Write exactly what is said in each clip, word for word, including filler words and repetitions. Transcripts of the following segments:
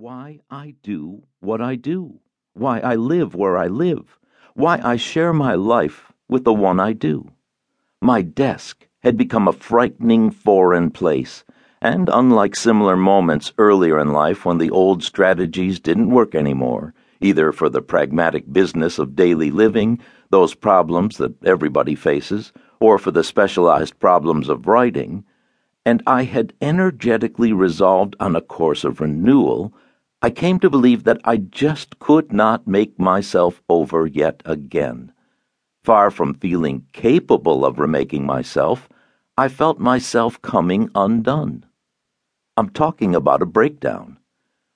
why I do what I do, why I live where I live, why I share my life with the one I do. My desk had become a frightening foreign place, and unlike similar moments earlier in life when the old strategies didn't work anymore, either for the pragmatic business of daily living, those problems that everybody faces, or for the specialized problems of writing, and I had energetically resolved on a course of renewal, I came to believe that I just could not make myself over yet again. Far from feeling capable of remaking myself, I felt myself coming undone. I'm talking about a breakdown.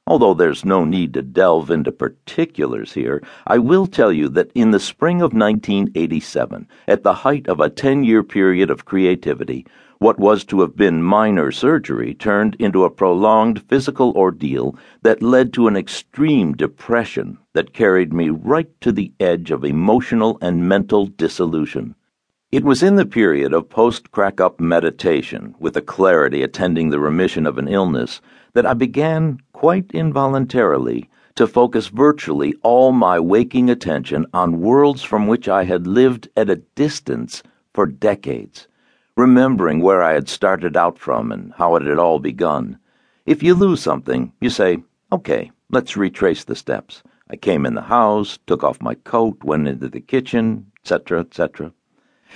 Although there's no need to delve into particulars here, I will tell you that in the spring of nineteen eighty-seven, at the height of a ten-year period of creativity, what was to have been minor surgery turned into a prolonged physical ordeal that led to an extreme depression that carried me right to the edge of emotional and mental dissolution. It was in the period of post-crack-up meditation, with a clarity attending the remission of an illness, that I began, quite involuntarily, to focus virtually all my waking attention on worlds from which I had lived at a distance for decades, remembering where I had started out from and how it had all begun. If you lose something, you say, "Okay, let's retrace the steps. I came in the house, took off my coat, went into the kitchen, et cetera, et cetera"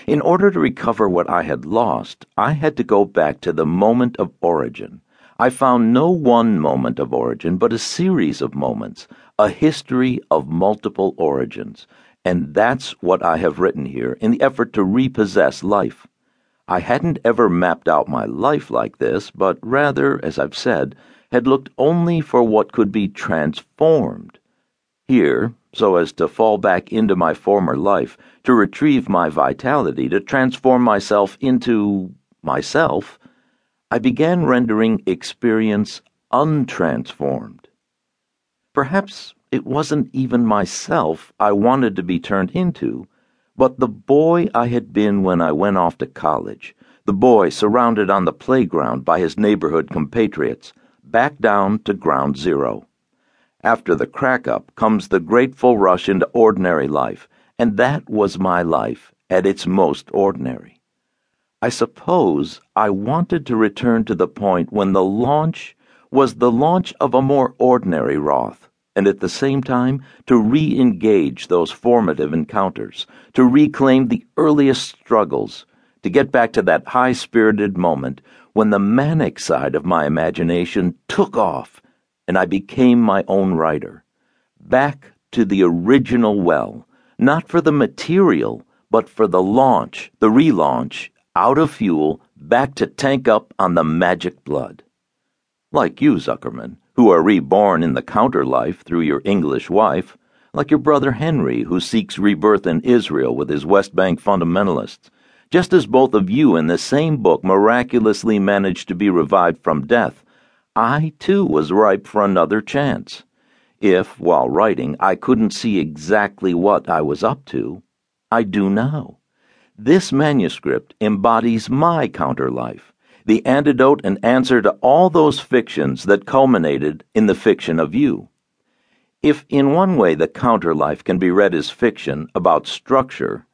In order to recover what I had lost, I had to go back to the moment of origin. I found no one moment of origin, but a series of moments, a history of multiple origins, and that's what I have written here in the effort to repossess life. I hadn't ever mapped out my life like this, but rather, as I've said, had looked only for what could be transformed. Here, so as to fall back into my former life, to retrieve my vitality, to transform myself into myself, I began rendering experience untransformed. Perhaps it wasn't even myself I wanted to be turned into, but the boy I had been when I went off to college, the boy surrounded on the playground by his neighborhood compatriots, back down to ground zero. After the crack-up comes the grateful rush into ordinary life, and that was my life at its most ordinary. I suppose I wanted to return to the point when the launch was the launch of a more ordinary Roth, and at the same time to re-engage those formative encounters, to reclaim the earliest struggles, to get back to that high-spirited moment when the manic side of my imagination took off and I became my own writer. Back to the original well, not for the material, but for the launch, the relaunch, out of fuel, back to tank up on the magic blood. Like you, Zuckerman, who are reborn in the counterlife through your English wife, like your brother Henry, who seeks rebirth in Israel with his West Bank fundamentalists, just as both of you in the same book miraculously managed to be revived from death, I, too, was ripe for another chance. If, while writing, I couldn't see exactly what I was up to, I do now. This manuscript embodies my counterlife, the antidote and answer to all those fictions that culminated in the fiction of you. If in one way the counterlife can be read as fiction about structure,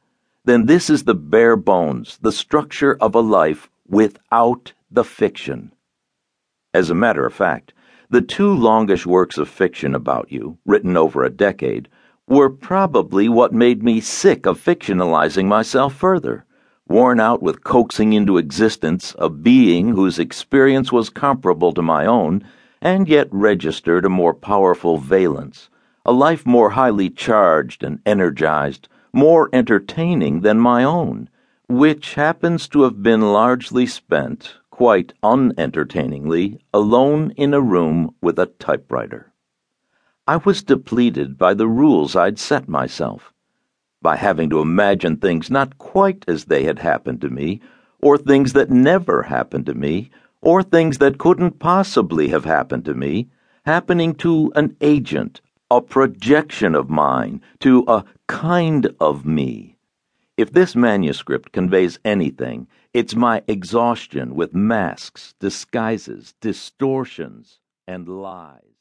then this is the bare bones, the structure of a life without the fiction. As a matter of fact, the two longish works of fiction about you, written over a decade, were probably what made me sick of fictionalizing myself further, worn out with coaxing into existence a being whose experience was comparable to my own, and yet registered a more powerful valence, a life more highly charged and energized, more entertaining than my own, which happens to have been largely spent, quite unentertainingly, alone in a room with a typewriter. I was depleted by the rules I'd set myself, by having to imagine things not quite as they had happened to me, or things that never happened to me, or things that couldn't possibly have happened to me, happening to an agent, a projection of mine, to a kind of me. If this manuscript conveys anything, it's my exhaustion with masks, disguises, distortions, and lies.